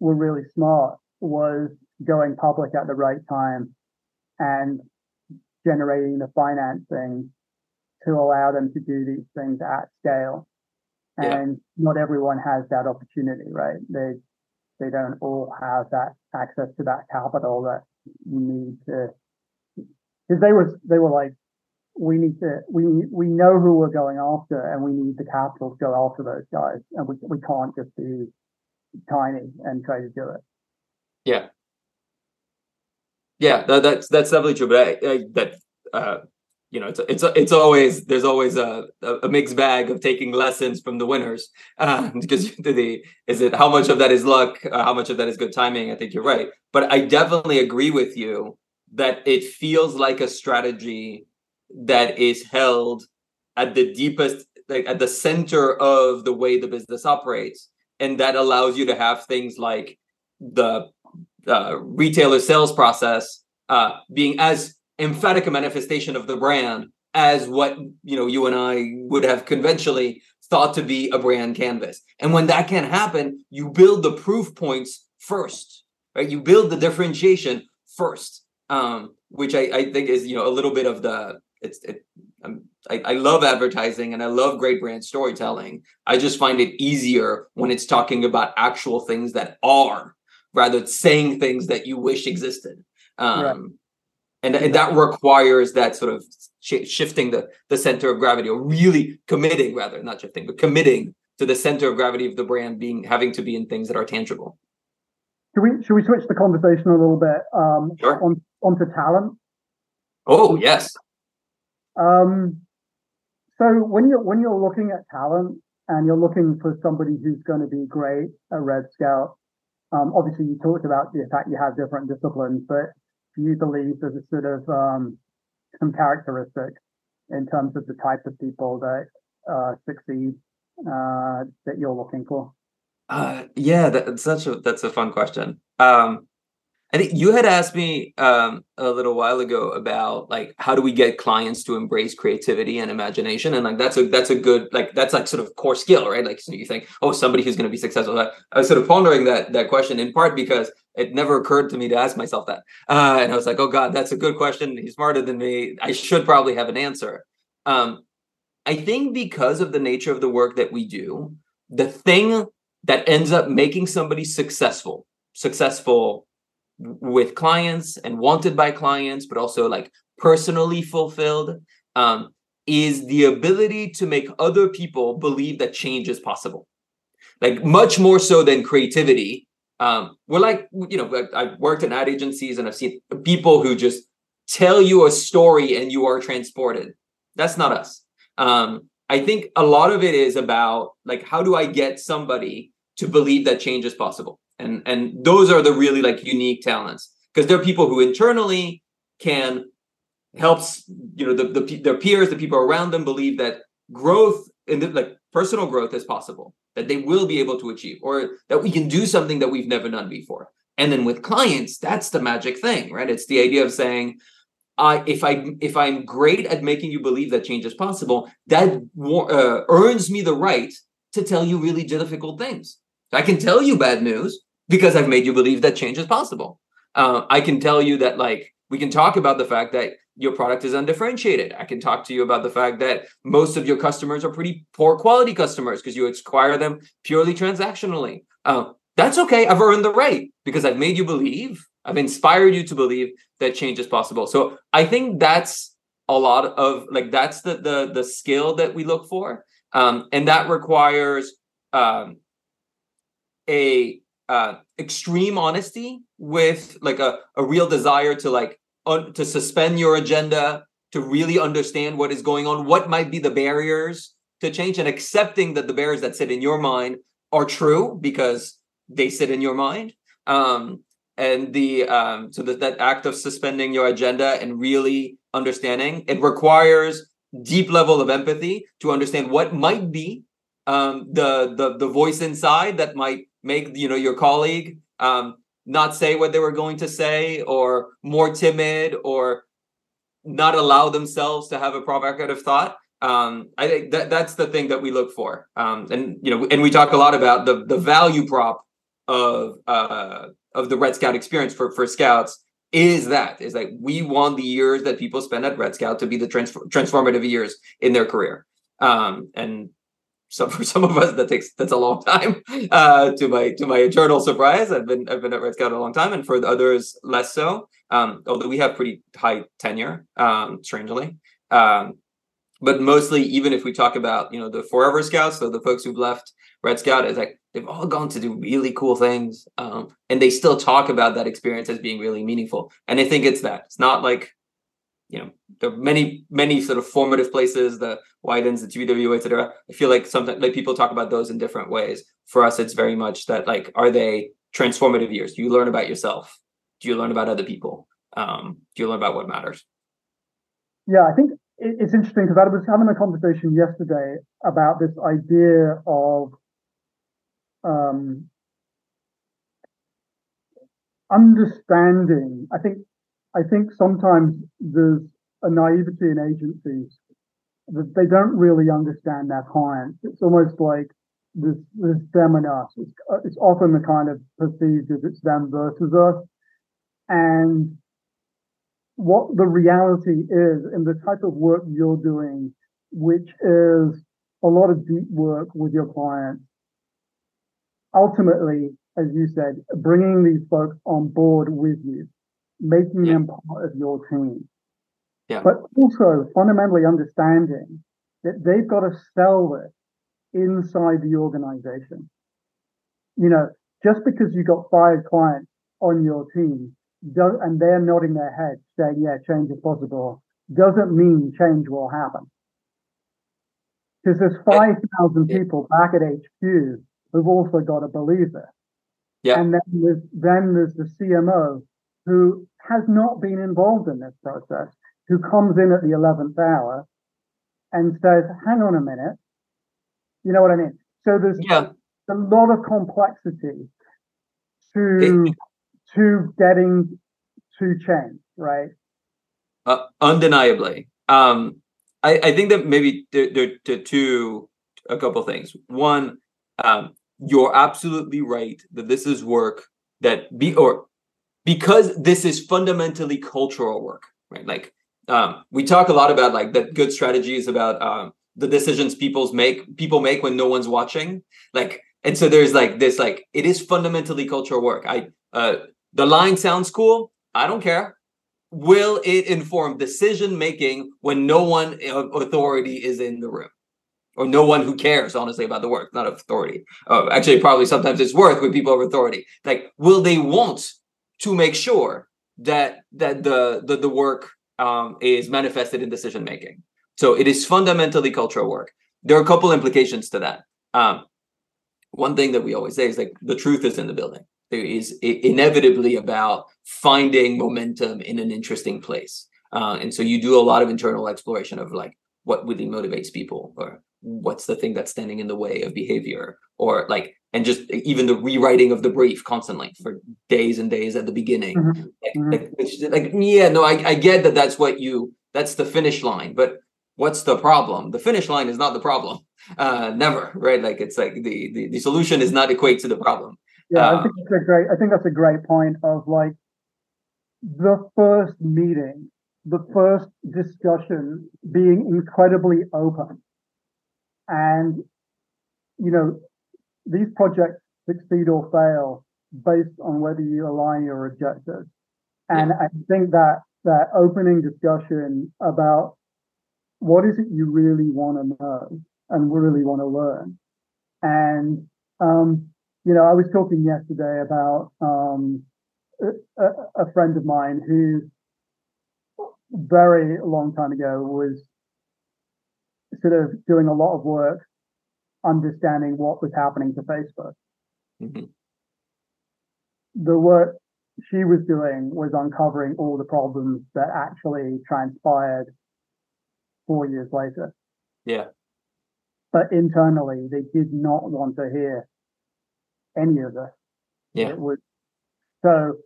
were really smart was going public at the right time and generating the financing to allow them to do these things at scale. And yeah. not everyone has that opportunity, right? They they don't all have that access to that capital that you need to, because they were they were like, we need to we we know who we're going after, and we need the capital to go after those guys, and we we can't just be tiny and try to do it. Yeah, yeah, that, that's that's definitely true. But I, I, that uh, you know, it's it's it's always there's always a, a mixed bag of taking lessons from the winners, uh, because the is it how much of that is luck, uh, how much of that is good timing? I think you're right, but I definitely agree with you that it feels like a strategy that is held at the deepest, like at the center of the way the business operates. And that allows you to have things like the uh, retailer sales process uh, being as emphatic a manifestation of the brand as what, you know, you and I would have conventionally thought to be a brand canvas. And when that can happen, you build the proof points first, right? You build the differentiation first, um, which I, I think is, you know, a little bit of the, It's it, I'm, I, I love advertising and I love great brand storytelling. I just find it easier when it's talking about actual things that are, rather than saying things that you wish existed. Um, right. and, and that requires that sort of sh- shifting the, the center of gravity, or really committing, rather, not shifting, but committing to the center of gravity of the brand being having to be in things that are tangible. Should we, should we switch the conversation a little bit um, sure. on onto talent? Oh, yes. Um, so when you're, when you're looking at talent and you're looking for somebody who's going to be great at Red Scout, um, obviously you talked about the fact you have different disciplines, but do you believe there's a sort of, um, some characteristics in terms of the types of people that, uh, succeed, uh, that you're looking for? Uh, yeah, that's such a, that's a fun question. Um, I think you had asked me um, a little while ago about like how do we get clients to embrace creativity and imagination, and like that's a that's a good like that's like sort of core skill, right? Like so you think, oh, somebody who's going to be successful. I was sort of pondering that that question in part because it never occurred to me to ask myself that, uh, and I was like, oh God, that's a good question. He's smarter than me. I should probably have an answer. Um, I think because of the nature of the work that we do, the thing that ends up making somebody successful, successful. with clients and wanted by clients, but also like personally fulfilled, um, is the ability to make other people believe that change is possible. Like much more so than creativity. Um, we're like, you know, I've worked in ad agencies and I've seen people who just tell you a story and you are transported. That's not us. Um, I think a lot of it is about like, how do I get somebody to believe that change is possible? And and those are the really like unique talents, because they're people who internally can help, you know, the, the their peers, the people around them believe that growth and like personal growth is possible, that they will be able to achieve, or that we can do something that we've never done before. And then with clients, that's the magic thing, right? It's the idea of saying, I if I if I'm great at making you believe that change is possible, that uh, earns me the right to tell you really difficult things. I can tell you bad news because I've made you believe that change is possible. Uh, I can tell you that, like, we can talk about the fact that your product is undifferentiated. I can talk to you about the fact that most of your customers are pretty poor quality customers because you acquire them purely transactionally. Uh, that's okay. I've earned the right because I've made you believe, I've inspired you to believe that change is possible. So I think that's a lot of, like, that's the the, the skill that we look for. Um, and that requires... Um, a uh, extreme honesty with like a, a real desire to like un- to suspend your agenda, to really understand what is going on, what might be the barriers to change, and accepting that the barriers that sit in your mind are true because they sit in your mind. Um, And the um, so that, that act of suspending your agenda and really understanding, it requires deep level of empathy to understand what might be um, the, the the voice inside that might make, you know, your colleague um, not say what they were going to say, or more timid, or not allow themselves to have a provocative thought. Um, I think that that's the thing that we look for. Um, and, you know, and we talk a lot about the, the value prop of uh, of the Red Scout experience for, for Scouts is that, is that we want the years that people spend at Red Scout to be the trans- transformative years in their career. Um, and so for some of us, that takes, that's a long time, uh, to my, to my eternal surprise. I've been, I've been at Red Scout a long time, and for the others less so. Um, although we have pretty high tenure, um, strangely. Um, But mostly, even if we talk about, you know, the forever Scouts, so the folks who've left Red Scout, it's like they've all gone to do really cool things. Um, and they still talk about that experience as being really meaningful. And I think it's that. It's not like, you know, there are many, many sort of formative places, the Widens, the T B W A, et cetera. I feel like sometimes like people talk about those in different ways. For us, it's very much that, like, are they transformative years? Do you learn about yourself? Do you learn about other people? Um, do you learn about what matters? Yeah, I think it's interesting because I was having a conversation yesterday about this idea of um, understanding. I think I think sometimes there's a naivety in agencies that they don't really understand their clients. It's almost like this, this them and us. It's, it's often the kind of perceived as it's them versus us. And what the reality is in the type of work you're doing, which is a lot of deep work with your clients, ultimately, as you said, bringing these folks on board with you, making yeah. them part of your team, yeah. but also fundamentally understanding that they've got to sell this inside the organization. You know, just because you got five clients on your team, Do, and they're nodding their head saying, yeah, change is possible, doesn't mean change will happen. Because there's five thousand people back at H Q who've also got to believe this. Yeah. And then there's, then there's the C M O who has not been involved in this process, who comes in at the eleventh hour and says, hang on a minute. You know what I mean? So there's yeah. a lot of complexity to... It, to getting to change, right? Uh, undeniably. Um, I, I think that maybe there there, there two, a couple things. One, um, you're absolutely right that this is work that be, or because this is fundamentally cultural work, right? Like um, we talk a lot about like that good strategies about um, the decisions people's make people make when no one's watching. Like, and so there's like this, like it is fundamentally cultural work. I, uh, The line sounds cool. I don't care. Will it inform decision making when no one of authority is in the room, or no one who cares honestly about the work, not of authority? Uh, actually, probably sometimes it's worth with people of authority. Like, will they want to make sure that that the the, the work um, is manifested in decision making? So it is fundamentally cultural work. There are a couple implications to that. Um, one thing that we always say is like the truth is in the building. Is inevitably about finding momentum in an interesting place. Uh, and so you do a lot of internal exploration of like what really motivates people, or what's the thing that's standing in the way of behavior, or like, and just even the rewriting of the brief constantly for days and days at the beginning. Mm-hmm. Like, like, like, yeah, no, I, I get that that's what you, that's the finish line, but what's the problem? The finish line is not the problem. Uh, never, right? Like it's like the, the, the solution is not equate to the problem. Yeah, I think that's a great. I think that's a great point of like the first meeting, the first discussion being incredibly open, and you know these projects succeed or fail based on whether you align your objectives. And yeah. I think that that opening discussion about what is it you really want to know and really want to learn, and um, you know, I was talking yesterday about um, a, a friend of mine who very long time ago was sort of doing a lot of work understanding what was happening to Facebook. Mm-hmm. The work she was doing was uncovering all the problems that actually transpired four years later. Yeah. But internally, they did not want to hear any of this. Yeah. It was, so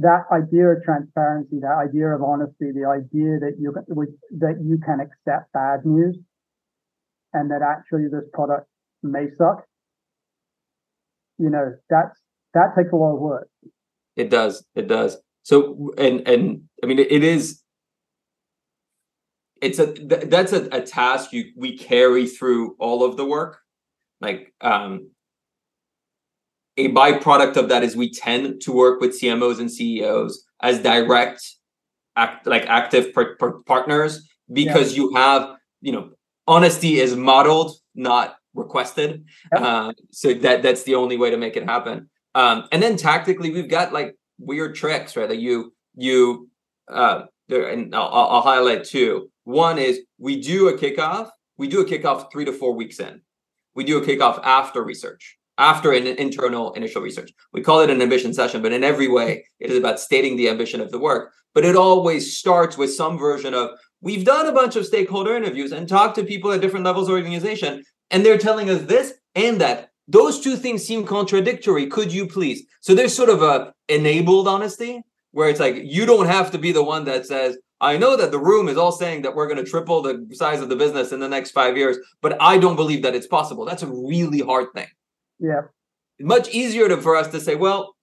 that idea of transparency, that idea of honesty, the idea that you that you can accept bad news and that actually this product may suck, you know, that's that takes a lot of work. It does. It does. So, and and I mean, it is. It's a th- that's a, a task you we carry through all of the work. Like um, a byproduct of that is we tend to work with C M Os and C E Os as direct, act, like active par- par- partners because yeah. you have you know honesty is modeled, not requested. Yeah. Uh, so that that's the only way to make it happen. Um, and then tactically, we've got like weird tricks, right? That like you you uh, there, and I'll, I'll highlight two. One is we do a kickoff. We do a kickoff three to four weeks in. We do a kickoff after research, after an internal initial research. We call it an ambition session, but in every way, it is about stating the ambition of the work. But it always starts with some version of, we've done a bunch of stakeholder interviews and talked to people at different levels of organization, and they're telling us this and that. Those two things seem contradictory. Could you please? So there's sort of a enabled honesty where it's like, you don't have to be the one that says, I know that the room is all saying that we're going to triple the size of the business in the next five years, but I don't believe that it's possible. That's a really hard thing. Yeah. Much easier to, for us to say, well,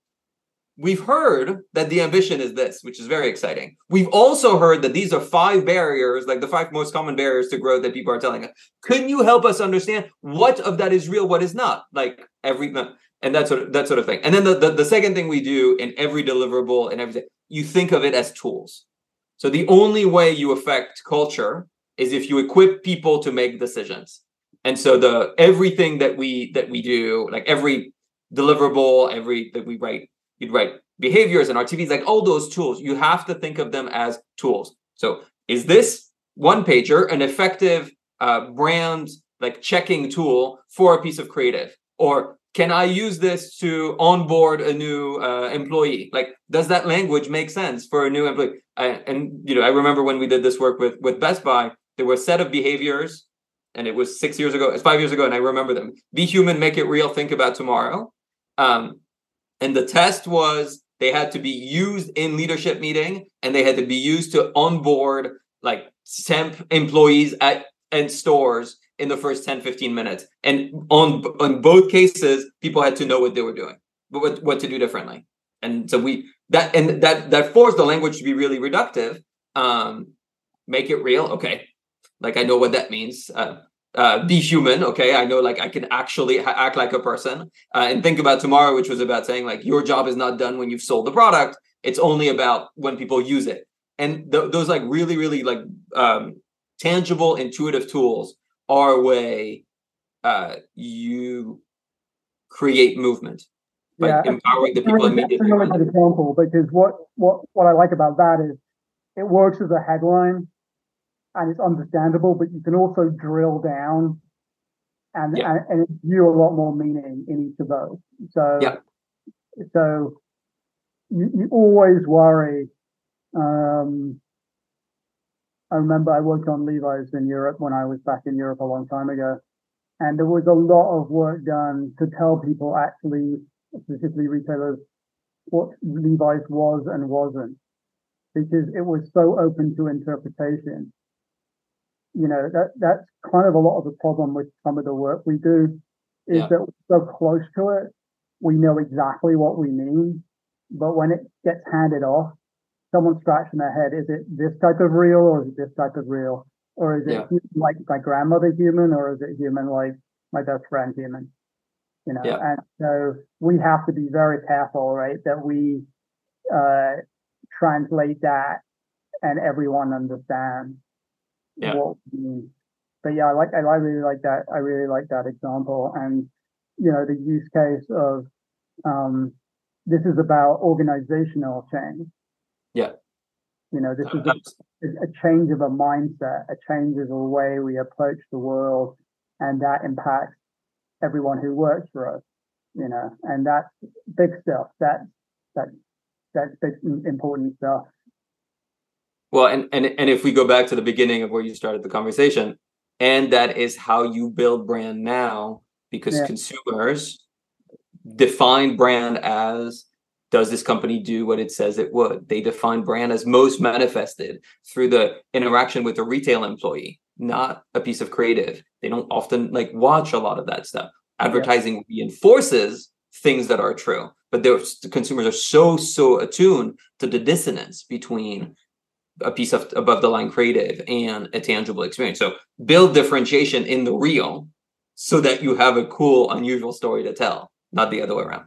we've heard that the ambition is this, which is very exciting. We've also heard that these are five barriers, like the five most common barriers to growth that people are telling us. Can you help us understand what of that is real, what is not? Like every, and that sort of, that sort of thing. And then the, the, the second thing we do in every deliverable and everything, you think of it as tools. So the only way you affect culture is if you equip people to make decisions. And so the everything that we that we do, like every deliverable, every that we write, you'd write behaviors and R T Vs, like all those tools, you have to think of them as tools. So is this one pager an effective uh, brand like checking tool for a piece of creative? Or can I use this to onboard a new uh, employee? Like, does that language make sense for a new employee? I, and, you know, I remember when we did this work with, with Best Buy, there were a set of behaviors, and it was six years ago, it's five years ago, and I remember them. Be human, make it real, think about tomorrow. Um, and the test was they had to be used in leadership meeting, and they had to be used to onboard like temp employees at and stores in the first ten, fifteen minutes. And on on both cases, people had to know what they were doing, but what, what to do differently. And so we that and that that forced the language to be really reductive. Um, make it real. Okay. Like I know what that means. Uh, uh, be human. Okay. I know like I can actually ha- act like a person uh, and think about tomorrow, which was about saying like your job is not done when you've sold the product. It's only about when people use it. And th- those like really, really like um, tangible, intuitive tools our way uh you create movement by yeah, empowering the people immediately. That's a good example, because what what what I like about that is it works as a headline and it's understandable, but you can also drill down and yeah. and, and view a lot more meaning in each of those. So yeah. so you, you always worry. Um, I remember I worked on Levi's in Europe when I was back in Europe a long time ago. And there was a lot of work done to tell people actually, specifically retailers, what Levi's was and wasn't, because it was so open to interpretation. You know, that that's kind of a lot of the problem with some of the work we do is yeah. that we're so close to it. We know exactly what we mean, but when it gets handed off, someone's scratching their head. Is it this type of real, or is it this type of real, or is it yeah. human, like my grandmother human, or is it human like my best friend human? You know, yeah. and so we have to be very careful, right, that we uh, translate that and everyone understands yeah. what we mean. But yeah, I like I really like that. I really like that example, and you know, the use case of um, this is about organizational change. Yeah. You know, this is a, a change of a mindset, a change of the way we approach the world, and that impacts everyone who works for us, you know, and that's big stuff. That's, that's that's the important stuff. Well, and, and and if we go back to the beginning of where you started the conversation, and that is how you build brand now, because yeah. consumers define brand as, does this company do what it says it would? They define brand as most manifested through the interaction with the retail employee, not a piece of creative. They don't often like watch a lot of that stuff. Advertising yeah. reinforces things that are true, but the consumers are so, so attuned to the dissonance between a piece of above the line creative and a tangible experience. So build differentiation in the real so that you have a cool, unusual story to tell, not the other way around.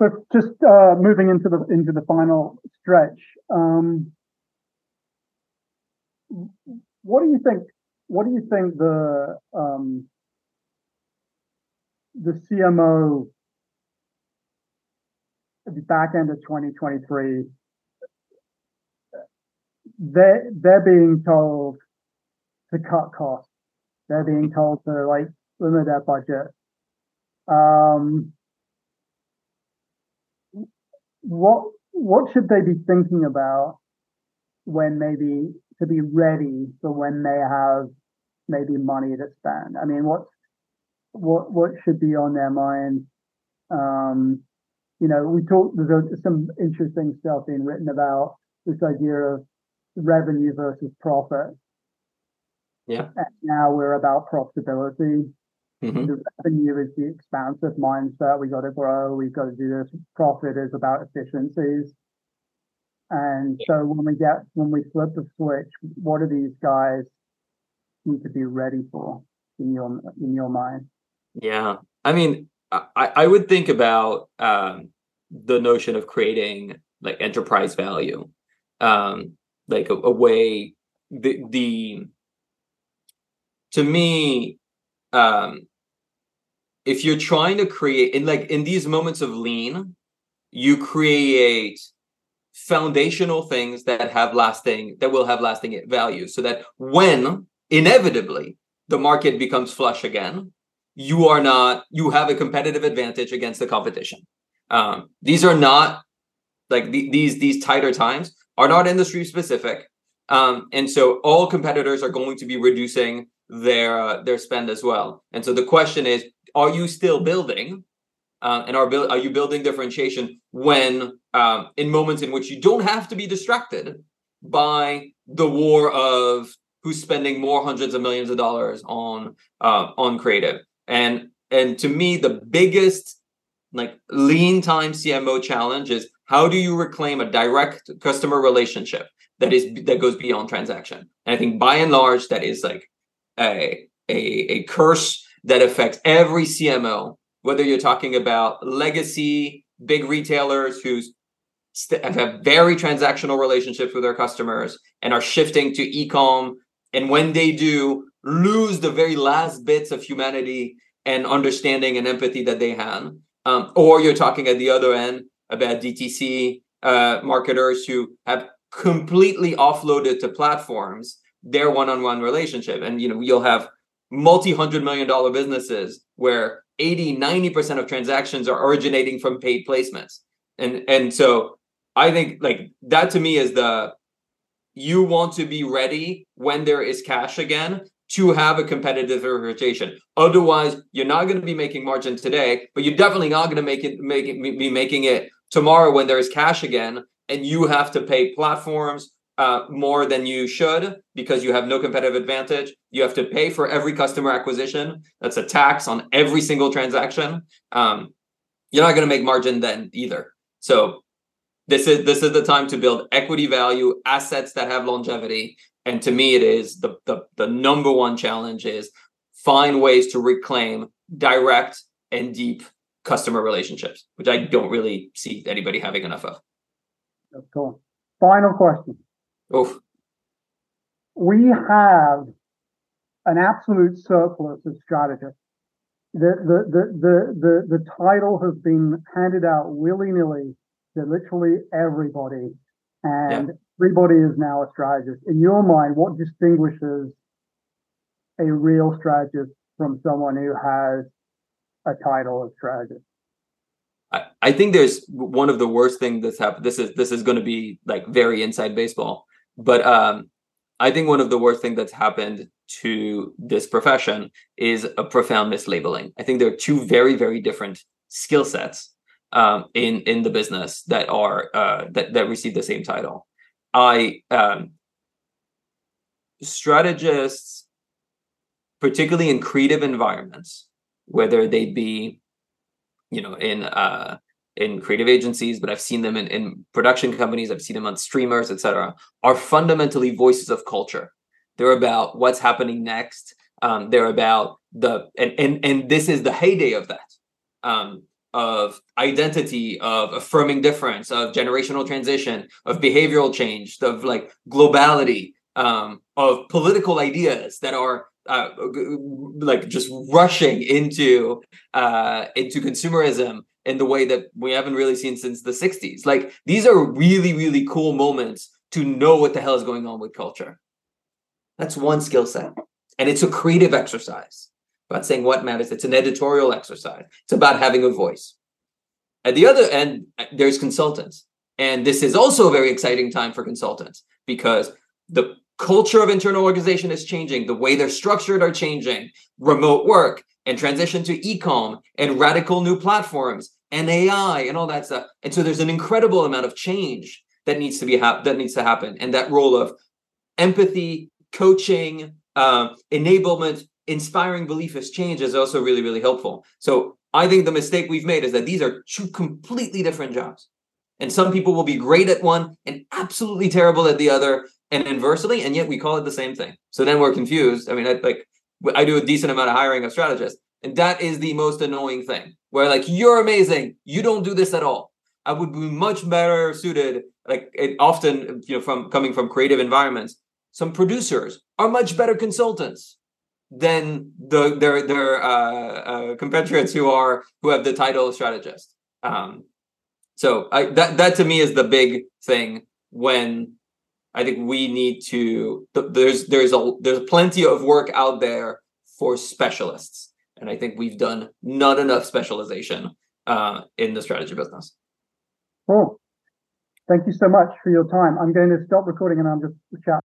But just uh, moving into the into the final stretch, um, what do you think? What do you think the um, the C M O at the back end of twenty twenty-three? They're, they're being told to cut costs. They're being told to like limit their budget. Um, what what should they be thinking about when maybe to be ready for when they have maybe money to spend? I mean, what's what what should be on their mind? Um, you know, we talked. There's some interesting stuff being written about this idea of revenue versus profit. Yeah. And now we're about profitability. Mm-hmm. The revenue is the expansive mindset. We got to grow. We've got to do this. Profit is about efficiencies. And yeah. so when we get when we flip the switch, what do these guys need to be ready for in your in your mind? Yeah, I mean, I, I would think about um, the notion of creating like enterprise value. Um, like a, a way the, the to me um if you're trying to create in like in these moments of lean, you create foundational things that have lasting that will have lasting value, so that when inevitably the market becomes flush again, you are not you have a competitive advantage against the competition. Um these are not like the, these these tighter times are not industry specific. Um, and so all competitors are going to be reducing their uh, their spend as well. And so the question is, are you still building? Uh, and are, are you building differentiation when um, in moments in which you don't have to be distracted by the war of who's spending more hundreds of millions of dollars on uh, on creative? And and to me, the biggest like lean time C M O challenge is, how do you reclaim a direct customer relationship that is that goes beyond transaction? And I think by and large, that is like a, a, a curse that affects every C M O, whether you're talking about legacy, big retailers who st- have very transactional relationships with their customers and are shifting to e-com. And when they do, lose the very last bits of humanity and understanding and empathy that they had. Um, or you're talking at the other end about D T C uh, marketers who have completely offloaded to platforms their one-on-one relationship. And, you know, you'll have multi-hundred million dollar businesses where eighty, ninety percent of transactions are originating from paid placements. And, and so I think like that to me is the, you want to be ready when there is cash again to have a competitive rotation. Otherwise, you're not going to be making margin today, but you're definitely not going to make it, make it be making it tomorrow when there is cash again, and you have to pay platforms uh, more than you should because you have no competitive advantage. You have to pay for every customer acquisition. That's a tax on every single transaction. Um, you're not going to make margin then either. So this is this is the time to build equity value, assets that have longevity. And to me, it is the the, the number one challenge is find ways to reclaim direct and deep customer relationships, which I don't really see anybody having enough of. That's cool. Final question. Oof. We have an absolute surplus of strategists. The the the the the, the title has been handed out willy-nilly to literally everybody, and yeah. everybody is now a strategist. In your mind, what distinguishes a real strategist from someone who has a title of strategist? I, I think there's one of the worst things that's happened. This is this is going to be like very inside baseball, but um, I think one of the worst things that's happened to this profession is a profound mislabeling. I think there are two very, very different skill sets um, in in the business that are uh, that that receive the same title. I um, strategists, particularly in creative environments, whether they be, you know, in uh, in creative agencies, but I've seen them in, in production companies, I've seen them on streamers, et cetera, are fundamentally voices of culture. They're about what's happening next. Um, they're about the, and, and, and this is the heyday of that, um, of identity, of affirming difference, of generational transition, of behavioral change, of like globality, um, of political ideas that are Uh, like just rushing into uh, into consumerism in the way that we haven't really seen since the sixties. Like these are really, really cool moments to know what the hell is going on with culture. That's one skill set. And it's a creative exercise about saying what matters. It's an editorial exercise. It's about having a voice. At the other end, there's consultants. And this is also a very exciting time for consultants because the culture of internal organization is changing. The way they're structured are changing. Remote work and transition to e-com and radical new platforms and A I and all that stuff. And so there's an incredible amount of change that needs to be ha- that needs to happen. And that role of empathy, coaching, uh, enablement, inspiring belief as change is also really, really helpful. So I think the mistake we've made is that these are two completely different jobs. And some people will be great at one and absolutely terrible at the other. And inversely, and yet we call it the same thing. So then we're confused. I mean, I, like I do a decent amount of hiring of strategists, and that is the most annoying thing. Where like you're amazing, you don't do this at all. I would be much better suited. Like it often, you know, from coming from creative environments, some producers are much better consultants than the, their their uh, uh, compatriots who are who have the title of strategist. Um, so I, that that to me is the big thing when. I think we need to. There's there's a there's plenty of work out there for specialists, and I think we've done not enough specialization uh, in the strategy business. Oh, thank you so much for your time. I'm going to stop recording, and I'll just chat.